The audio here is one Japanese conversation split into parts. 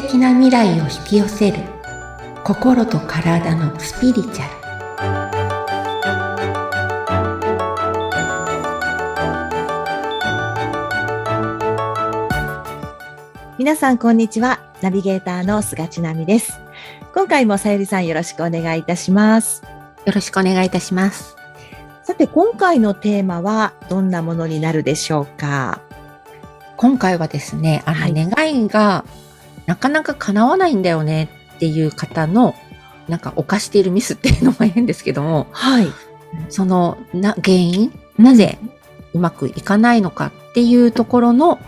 的な未来を引き寄せる心と体のスピリチュアル。皆さんこんにちは。ナビゲーターの菅千奈美です。今回もさゆりさん、よろしくお願いいたします。よろしくお願いいたします。さて、今回のテーマはどんなものになるでしょうか？今回はですね、願いがなかなか叶わないんだよねっていう方の犯しているミスっていうのも変ですけども、その原因、なぜうまくいかないのかっていうところの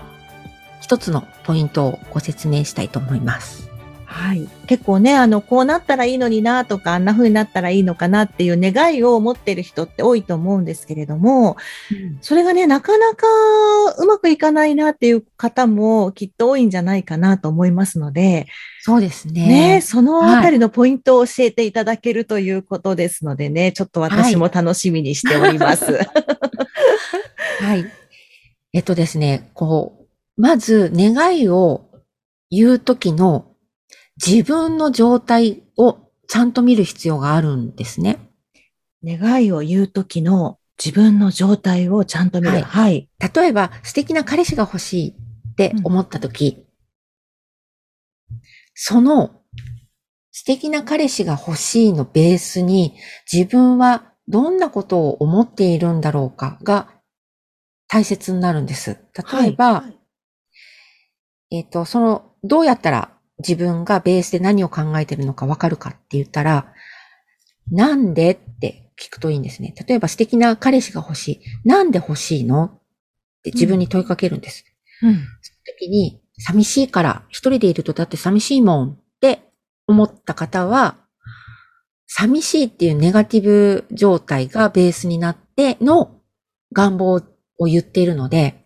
一つのポイントをご説明したいと思います。はい。結構ね、こうなったらいいのになとか、あんな風になったらいいのかなっていう願いを持ってる人って多いと思うんですけれども、それがね、なかなかうまくいかないなっていう方もきっと多いんじゃないかなと思いますので、そうですね。そのあたりのポイントを教えていただけるということですのでね、ちょっと私も楽しみにしております。ですね、まず願いを言うときの自分の状態をちゃんと見る必要があるんですね。願いを言うときの自分の状態をちゃんと見る。例えば素敵な彼氏が欲しいって思ったとき、その素敵な彼氏が欲しいのベースに自分はどんなことを思っているんだろうかが大切になるんです。例えば、どうやったら自分がベースで何を考えているのかわかるかって言ったら、なんでって聞くといいんですね。例えば素敵な彼氏が欲しい。なんで欲しいのって自分に問いかけるんです。その時に、寂しいから、一人でいるとだって寂しいもんって思った方は、寂しいっていうネガティブ状態がベースになっての願望を言っているので、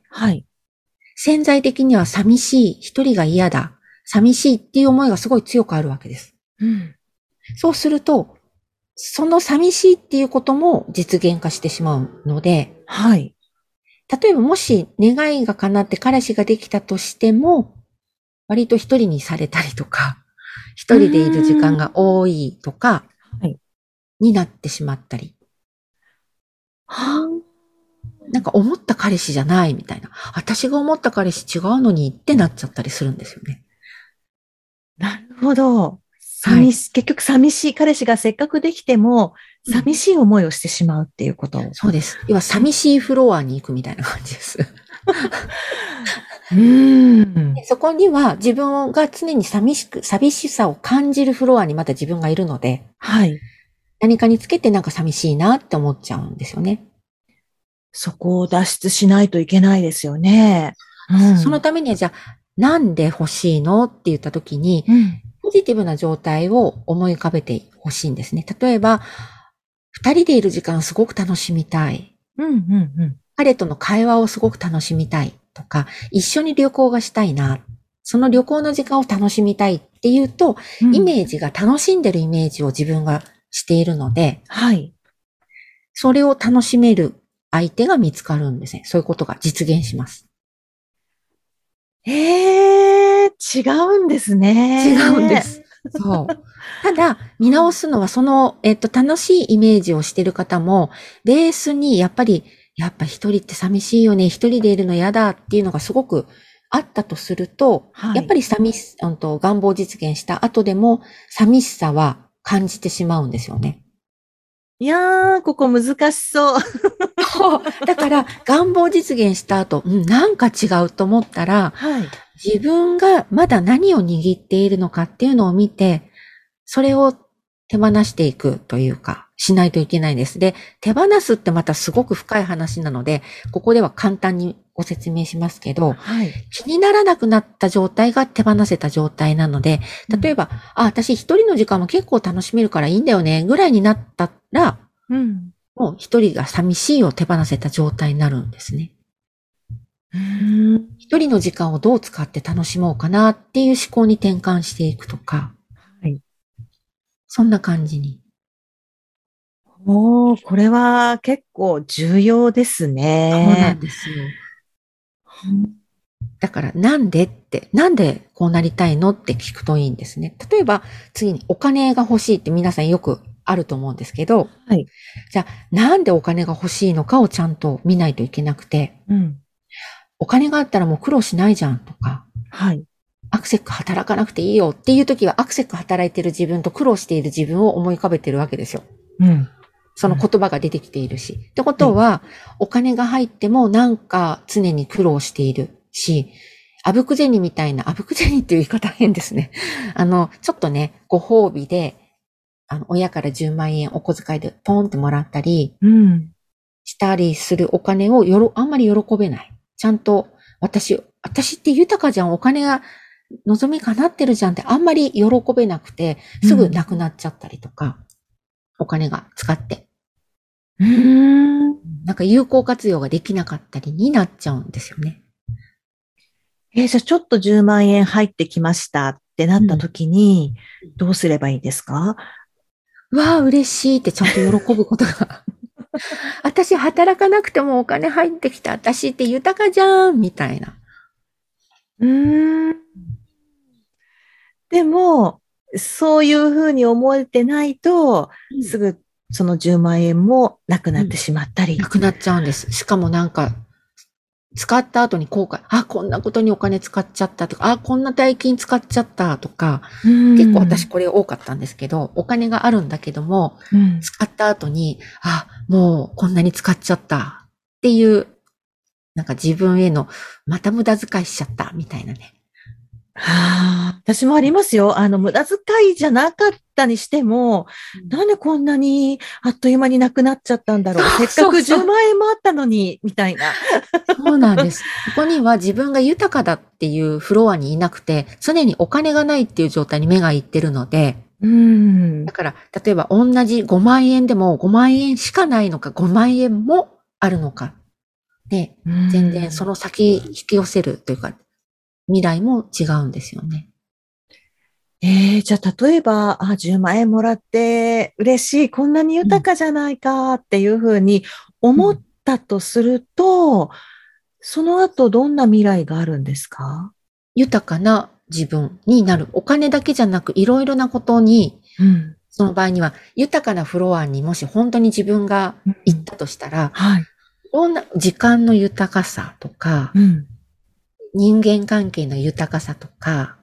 潜在的には寂しい、一人が嫌だ、寂しいっていう思いがすごい強くあるわけです。そうすると、その寂しいっていうことも実現化してしまうので、例えばもし願いが叶って彼氏ができたとしても、割と一人にされたりとか、一人でいる時間が多いとか、になってしまったり。思った彼氏じゃないみたいな。私が思った彼氏違うのにってなっちゃったりするんですよね。なるほど。結局寂しい彼氏がせっかくできても、寂しい思いをしてしまうっていうこと。そうです。要は寂しいフロアに行くみたいな感じです。そこには自分が常に寂しさを感じるフロアにまた自分がいるので、何かにつけて寂しいなって思っちゃうんですよね。そこを脱出しないといけないですよね。そのためには、じゃあ、なんで欲しいのって言ったときに、ポジティブな状態を思い浮かべてほしいんですね。例えば、二人でいる時間すごく楽しみたい。彼との会話をすごく楽しみたいとか、一緒に旅行がしたいな。その旅行の時間を楽しみたいっていうと、イメージが楽しんでるイメージを自分がしているので、それを楽しめる相手が見つかるんですね。そういうことが実現します。違うんですね。違うんです。ただ、見直すのはその、楽しいイメージをしている方も、ベースにやっぱ一人って寂しいよね、一人でいるの嫌だっていうのがすごくあったとすると、やっぱり願望を実現した後でも、寂しさは感じてしまうんですよね。いやー、ここ難しそう。だから、願望実現した後、違うと思ったら、自分がまだ何を握っているのかっていうのを見て、それを手放していくというか、しないといけないです。で、手放すってまたすごく深い話なので、ここでは簡単にご説明しますけど、気にならなくなった状態が手放せた状態なので、例えば、私一人の時間も結構楽しめるからいいんだよね、ぐらいになったら、もう一人が寂しいを手放せた状態になるんですね。一人の時間をどう使って楽しもうかなっていう思考に転換していくとか。そんな感じに。これは結構重要ですね。そうなんですよ。だからなんでって、なんでこうなりたいのって聞くといいんですね。例えば次にお金が欲しいって皆さんよくあると思うんですけど、はい、じゃあなんでお金が欲しいのかをちゃんと見ないといけなくて、うん、お金があったらもう苦労しないじゃんとか、はい、アクセック働かなくていいよっていう時はアクセック働いてる自分と苦労している自分を思い浮かべてるわけですよ。うんその言葉が出てきているし。ってことは、お金が入ってもなんか常に苦労しているし、あぶく銭みたいな、あぶく銭っていう言い方変ですね。ちょっとね、ご褒美で、親から10万円お小遣いでポンってもらったり、したりするお金をあんまり喜べない。ちゃんと、私って豊かじゃん、お金が望みかなってるじゃんってあんまり喜べなくて、すぐなくなっちゃったりとか、お金が使って。なんか有効活用ができなかったりになっちゃうんですよね。じゃあちょっと10万円入ってきましたってなった時に、どうすればいいですか？わあ、嬉しいってちゃんと喜ぶことが。私働かなくてもお金入ってきた。私って豊かじゃんみたいな。でも、そういうふうに思えてないと、すぐその10万円もなくなってしまったり。なくなっちゃうんです。しかもなんか、使った後に後悔。あ、こんなことにお金使っちゃったとか、あ、こんな大金使っちゃったとか、結構私これ多かったんですけど、お金があるんだけども、使った後に、あ、もうこんなに使っちゃったっていう、なんか自分への、また無駄遣いしちゃったみたいなね。はあ、私もありますよ。無駄遣いじゃなかったにしても、なんでこんなにあっという間になくなっちゃったんだろう。せっかく10万円もあったのに、みたいな。そうなんです。ここには自分が豊かだっていうフロアにいなくて、常にお金がないっていう状態に目がいってるので、だから、例えば同じ5万円でも5万円しかないのか、5万円もあるのか。で、全然その先引き寄せるというか、未来も違うんですよね。じゃあ例えば、10万円もらって嬉しい、こんなに豊かじゃないかっていうふうに思ったとすると、その後どんな未来があるんですか？豊かな自分になる。お金だけじゃなくいろいろなことに、その場合には豊かなフロアにもし本当に自分が行ったとしたら、時間の豊かさとか、人間関係の豊かさとか、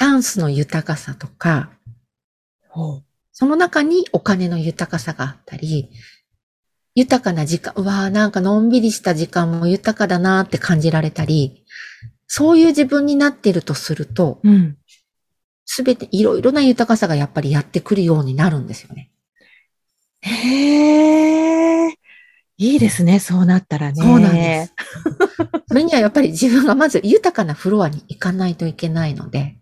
チャンスの豊かさとか、その中にお金の豊かさがあったり、豊かな時間、なんかのんびりした時間も豊かだなって感じられたり、そういう自分になっているとすると、すべていろいろな豊かさがやっぱりやってくるようになるんですよね。へー。いいですね、そうなったらね。そうなんです。それにはやっぱり自分がまず豊かなフロアに行かないといけないので。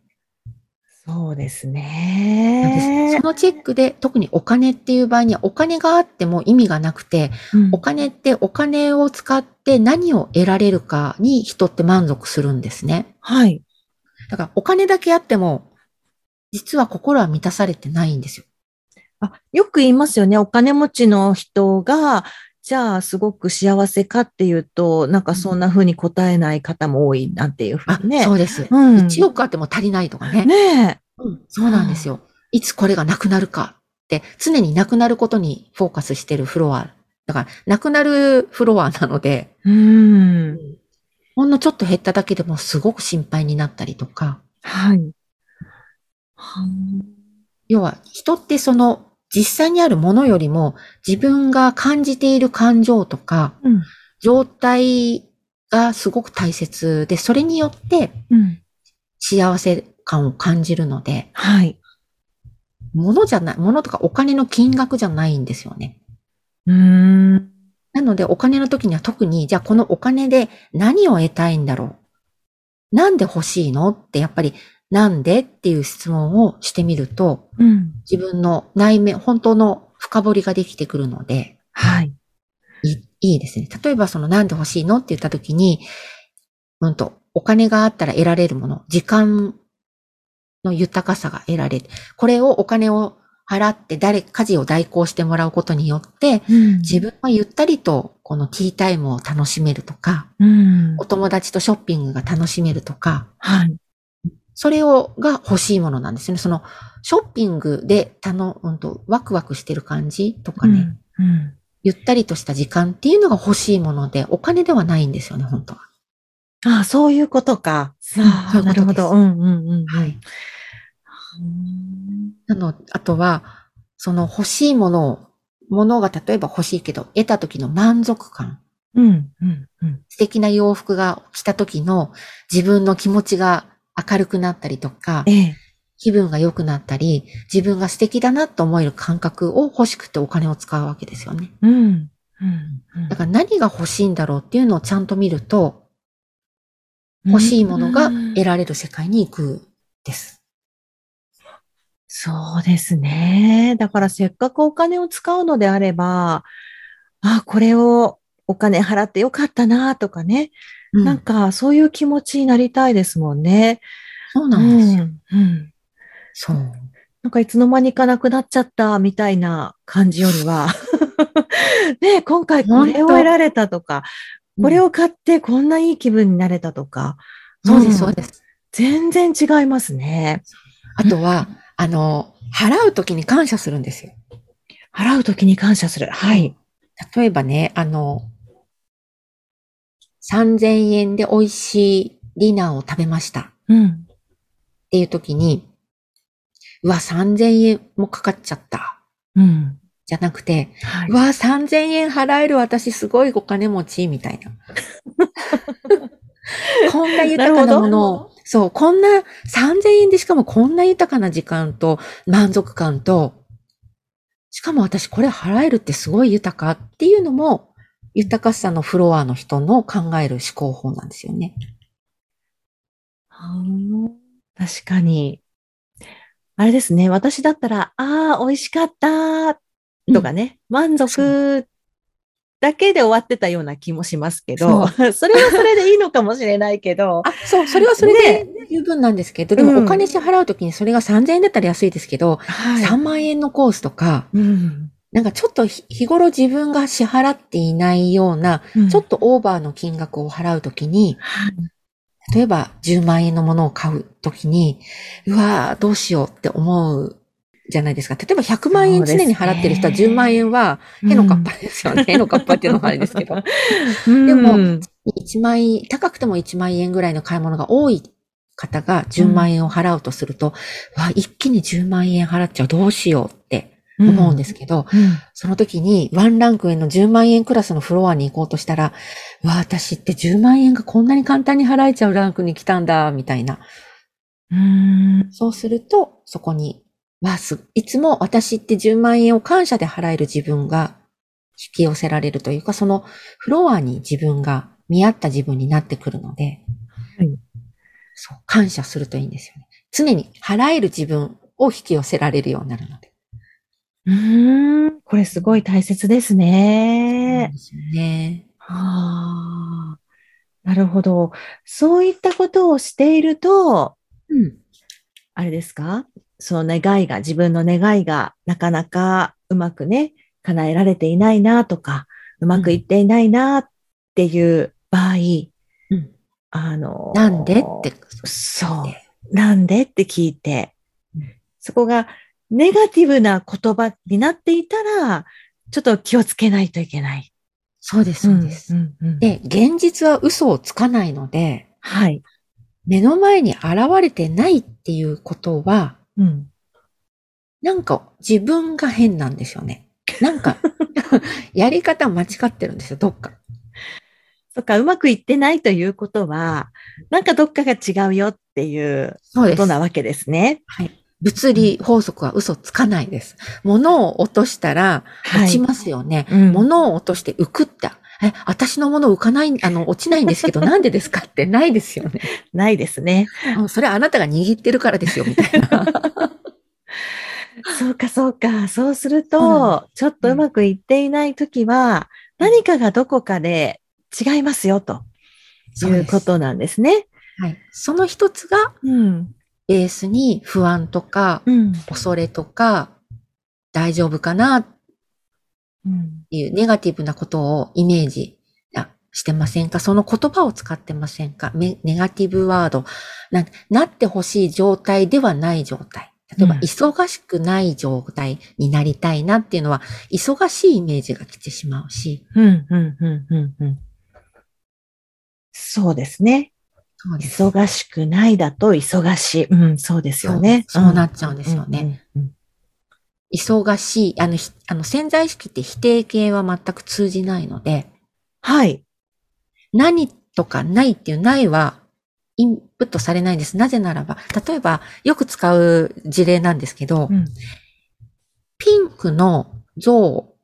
そうですね。そのチェックで、特にお金っていう場合にはお金があっても意味がなくて、お金ってお金を使って何を得られるかに人って満足するんですね。はい。だからお金だけあっても、実は心は満たされてないんですよ。よく言いますよね。お金持ちの人が、じゃあ、すごく幸せかっていうと、なんかそんな風に答えない方も多いなんていう風にね。そうです。1億あっても足りないとかね。ねえ。そうなんですよ。いつこれがなくなるかって、常になくなることにフォーカスしてるフロア。だから、なくなるフロアなので、ほんのちょっと減っただけでもすごく心配になったりとか。要は、人って実際にあるものよりも自分が感じている感情とか、状態がすごく大切で、それによって幸せ感を感じるので、物とかお金の金額じゃないんですよね。なのでお金の時には特に、じゃあこのお金で何を得たいんだろう？なんで欲しいの？ってやっぱりなんでっていう質問をしてみると、自分の内面、本当の深掘りができてくるので、いいですね。例えばなんで欲しいのって言った時に、お金があったら得られるもの、時間の豊かさが得られる。これをお金を払って家事を代行してもらうことによって、自分はゆったりとこのティータイムを楽しめるとか、おお友達とショッピングが楽しめるとか、はい、それをが欲しいものなんですよね。そのショッピングでワクワクしてる感じとかね、うんうん、ゆったりとした時間っていうのが欲しいもので、お金ではないんですよね、本当は。ああ、そういうことか。そうなるほど。うんうんうん。はい。あとは、その欲しいものが例えば欲しいけど、得た時の満足感。うんうんうん。素敵な洋服が着た時の自分の気持ちが明るくなったりとか、気分が良くなったり、自分が素敵だなと思える感覚を欲しくてお金を使うわけですよね。うんうんうん。だから何が欲しいんだろうっていうのをちゃんと見ると、欲しいものが得られる世界に行くです。そうですね。だからせっかくお金を使うのであれば、あ、これをお金払ってよかったなとかね、うん。なんかそういう気持ちになりたいですもんね。そうなんですよ。うん。うん、そう。なんかいつの間にかなくなっちゃったみたいな感じよりは、ね、今回これを得られたとか、これを買ってこんないい気分になれたとか。そうです、そうです。全然違いますね。あとは、払うときに感謝するんですよ。払うときに感謝する。はい。例えばね、3000円で美味しいディナーを食べました。うん。っていうときに、うわ、3000円もかかっちゃった。うん。じゃなくて、はい、うわ、3000円払える私すごいお金持ち、みたいな。こんな豊かなものを、そう、こんな3000円でしかもこんな豊かな時間と満足感と、しかも私これ払えるってすごい豊かっていうのも、豊かさのフロアの人の考える思考法なんですよね。確かに。あれですね、私だったら、ああ、美味しかった。とかね、満足だけで終わってたような気もしますけど、それはそれでいいのかもしれないけど。あ、そう、それはそれで十分なんですけど、ね、でもお金支払うときにそれが3000円だったら安いですけど、はい、3万円のコースとか、うん、なんかちょっと日頃自分が支払っていないような、うん、ちょっとオーバーの金額を払うときに、うん、例えば10万円のものを買うときに、うわーどうしようって思う。じゃないですか。例えば100万円常に払ってる人は10万円は、へのかっぱですよね。へのかっぱっていうのもあれですけど。うん、でも、高くても1万円ぐらいの買い物が多い方が10万円を払うとすると、うん、わ、一気に10万円払っちゃう。どうしようって思うんですけど、うんうん、その時にワンランク上の10万円クラスのフロアに行こうとしたら、わ、私って10万円がこんなに簡単に払えちゃうランクに来たんだ、みたいな。そうすると、そこに、いつも私って10万円を感謝で払える自分が引き寄せられるというか、そのフロアに自分が見合った自分になってくるので、はい、そう感謝するといいんですよね。常に払える自分を引き寄せられるようになるので。これすごい大切ですね。そうですね。はあ、なるほど。そういったことをしていると、うん、あれですか？その願いが、自分の願いがなかなかうまくね、叶えられていないなとか、うまくいっていないなっていう場合、うん、なんでって、そう、なんでって聞いて、うん、そこがネガティブな言葉になっていたら、ちょっと気をつけないといけない。そうです、そうです、うんうんうん。で、現実は嘘をつかないので、はい。目の前に現れてないっていうことは、うん、なんか自分が変なんですよね。なんかやり方間違ってるんですよ、どっか。そっか、うまくいってないということは、なんかどっかが違うよっていうことなわけですね。はい。物理法則は嘘つかないです。物を落としたら落ちますよね。はい、うん、物を落として浮くって。私のもの浮かない、落ちないんですけど、なんでですかってないですよね。ないですね。それはあなたが握ってるからですよ、みたいな。そうか、そうか。そうすると、うん、ちょっとうまくいっていないときは、うん、何かがどこかで違いますよ、ということなんですね。はい。その一つが、うん、ベースに不安とか、うん、恐れとか、大丈夫かな、っていうネガティブなことをイメージしてませんか？その言葉を使ってませんか？ネガティブワード。なってほしい状態ではない状態。例えば、忙しくない状態になりたいなっていうのは、忙しいイメージが来てしまうし。そうですね。忙しくないだと忙しい。うん、そうですよね。そうなっちゃうんですよね。忙しい。潜在意識って否定形は全く通じないので。はい。何とかないっていうないは、インプットされないんです。なぜならば、例えばよく使う事例なんですけど、ピンクの像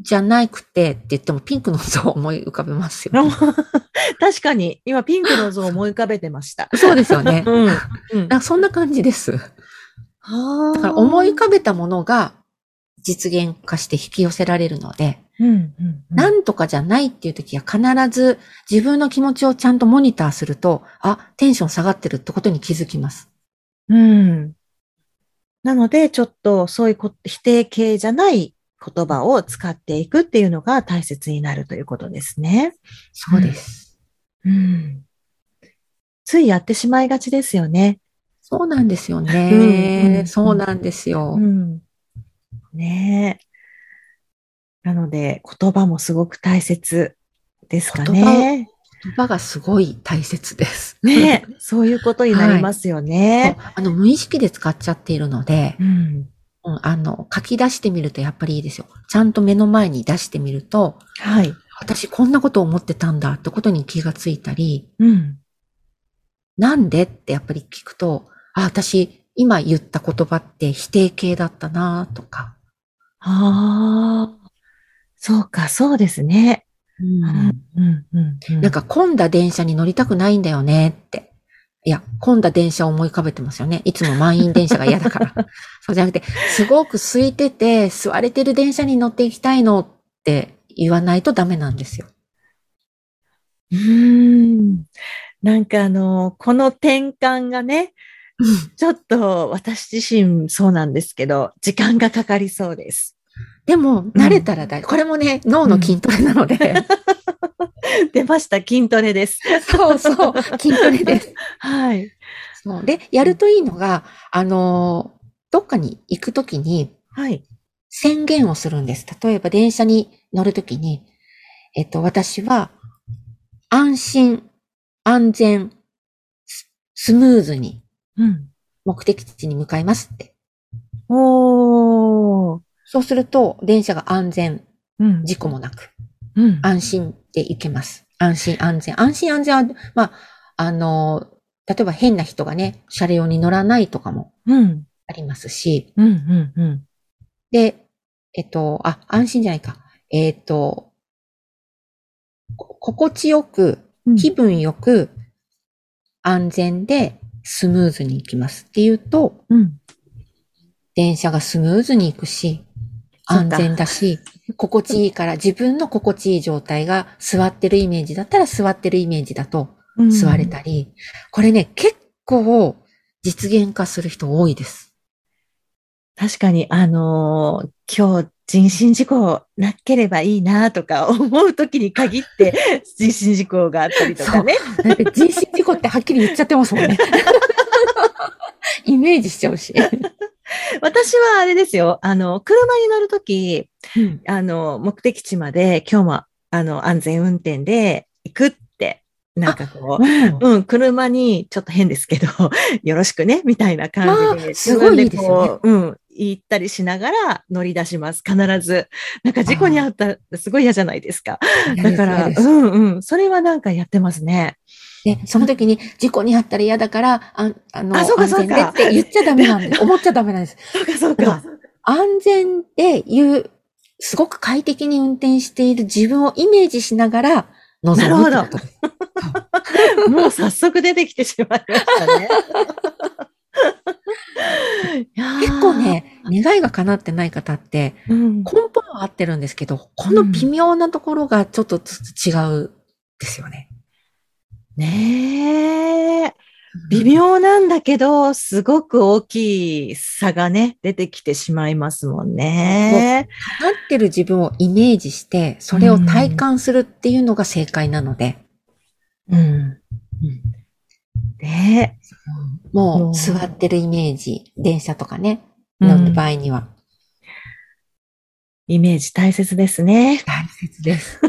じゃなくてって言ってもピンクの像を思い浮かべますよ、ね。確かに、今ピンクの像を思い浮かべてました。そうですよね。なんかそんな感じです。だから思い浮かべたものが実現化して引き寄せられるので、なんとかじゃないっていう時は必ず自分の気持ちをちゃんとモニターすると、あ、テンション下がってるってことに気づきます。なので、ちょっとそういう否定形じゃない言葉を使っていくっていうのが大切になるということですね。そうです。ついやってしまいがちですよね。そうなんですよね。そうなんですよ。ねえ。なので、言葉もすごく大切ですかね。言葉がすごい大切です。ねえ、そういうことになりますよね。はい、無意識で使っちゃっているので、書き出してみるとやっぱりいいですよ。ちゃんと目の前に出してみると、はい。私こんなことを思ってたんだってことに気がついたり、なんでってやっぱり聞くと、あ、私今言った言葉って否定形だったなとか。ああ。そうか、そうですね。なんか混んだ電車に乗りたくないんだよねって。いや、混んだ電車を思い浮かべてますよね。いつも満員電車が嫌だから。そうじゃなくて、すごく空いてて、座れてる電車に乗っていきたいのって言わないとダメなんですよ。なんかこの転換がね、ちょっと私自身そうなんですけど、時間がかかりそうです。でも、慣れたらこれもね、脳の筋トレなので。出ました、筋トレです。そうそう、筋トレです。はい。そうで、やるといいのが、どっかに行くときに、宣言をするんです。例えば、電車に乗るときに、私は、安心、安全、スムーズに、目的地に向かいますって。そうすると、電車が安全、事故もなく、安心で行けます。安心、安全。安心、安全は、まあ、例えば変な人がね、車両に乗らないとかもありますし、で、安心じゃないか、心地よく、気分よく、安全でスムーズに行きますっていうと、電車がスムーズに行くし、安全だし、心地いいから自分の心地いい状態が座ってるイメージだったら座ってるイメージだと座れたり、これね、結構実現化する人多いです。確かに、今日人身事故なければいいなとか思うときに限って人身事故があったりとかね。人身事故ってはっきり言っちゃってますもんね。イメージしちゃうし。私はあれですよ。車に乗るとき、目的地まで今日も、安全運転で行くって、なんかこう、車にちょっと変ですけど、よろしくね、みたいな感じで、すごいいいですよね。行ったりしながら乗り出します。必ず。なんか事故に遭ったらすごい嫌じゃないですか。だから、それはなんかやってますね。ね、その時に事故に遭ったら嫌だから、安全でって言っちゃダメなんです。思っちゃダメなんです。そうか、そうか。安全でいう、すごく快適に運転している自分をイメージしながら臨む。なるほど。もう早速出てきてしまいましたね。結構ね、願いが叶ってない方って、根本は合ってるんですけど、この微妙なところがちょっとずつ違うんですよね。ねえ。微妙なんだけど、すごく大きい差がね、出てきてしまいますもんね。かかってる自分をイメージして、それを体感するっていうのが正解なので。うん。うん、で、もう座ってるイメージ、電車とかね、乗る場合には。イメージ大切ですね。大切です。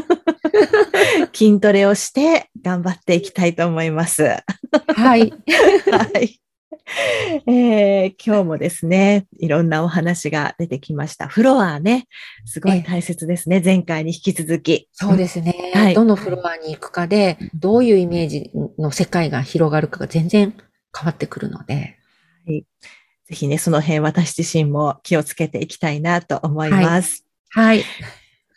筋トレをして頑張っていきたいと思います。はい。はい。今日もですね、いろんなお話が出てきました。フロアね、すごい大切ですね。前回に引き続き。そうですね。はい、どのフロアに行くかで、どういうイメージの世界が広がるかが全然変わってくるので。はい、ぜひね、その辺私自身も気をつけていきたいなと思います。はい。はい、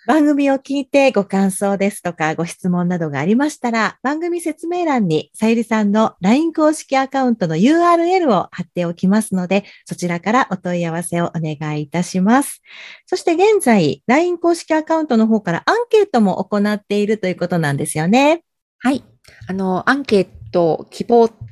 番組を聞いてご感想ですとかご質問などがありましたら、番組説明欄にさゆりさんの LINE 公式アカウントの URL を貼っておきますので、そちらからお問い合わせをお願いいたします。そして現在、LINE 公式アカウントの方からアンケートも行っているということなんですよね。はい。アンケート希望って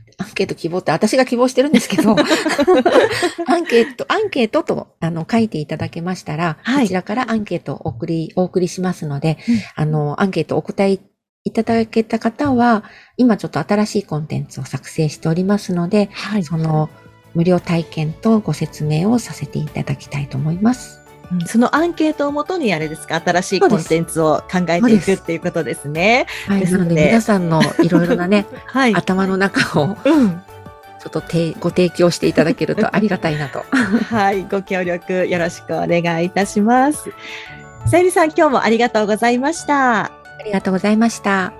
私が希望してるんですけど、アンケートと書いていただけましたら、はい、こちらからアンケートをお送りしますので、うん、アンケートをお答えいただけた方は、今ちょっと新しいコンテンツを作成しておりますので、はい、その無料体験とご説明をさせていただきたいと思います。そのアンケートをもとにあれですか、新しいコンテンツを考えていくっていうことですね。はい、ですので皆さんのいろいろなね、はい、頭の中をちょっとご提供していただけるとありがたいなと。はい、ご協力よろしくお願いいたします。さゆりさん、今日もありがとうございました。ありがとうございました。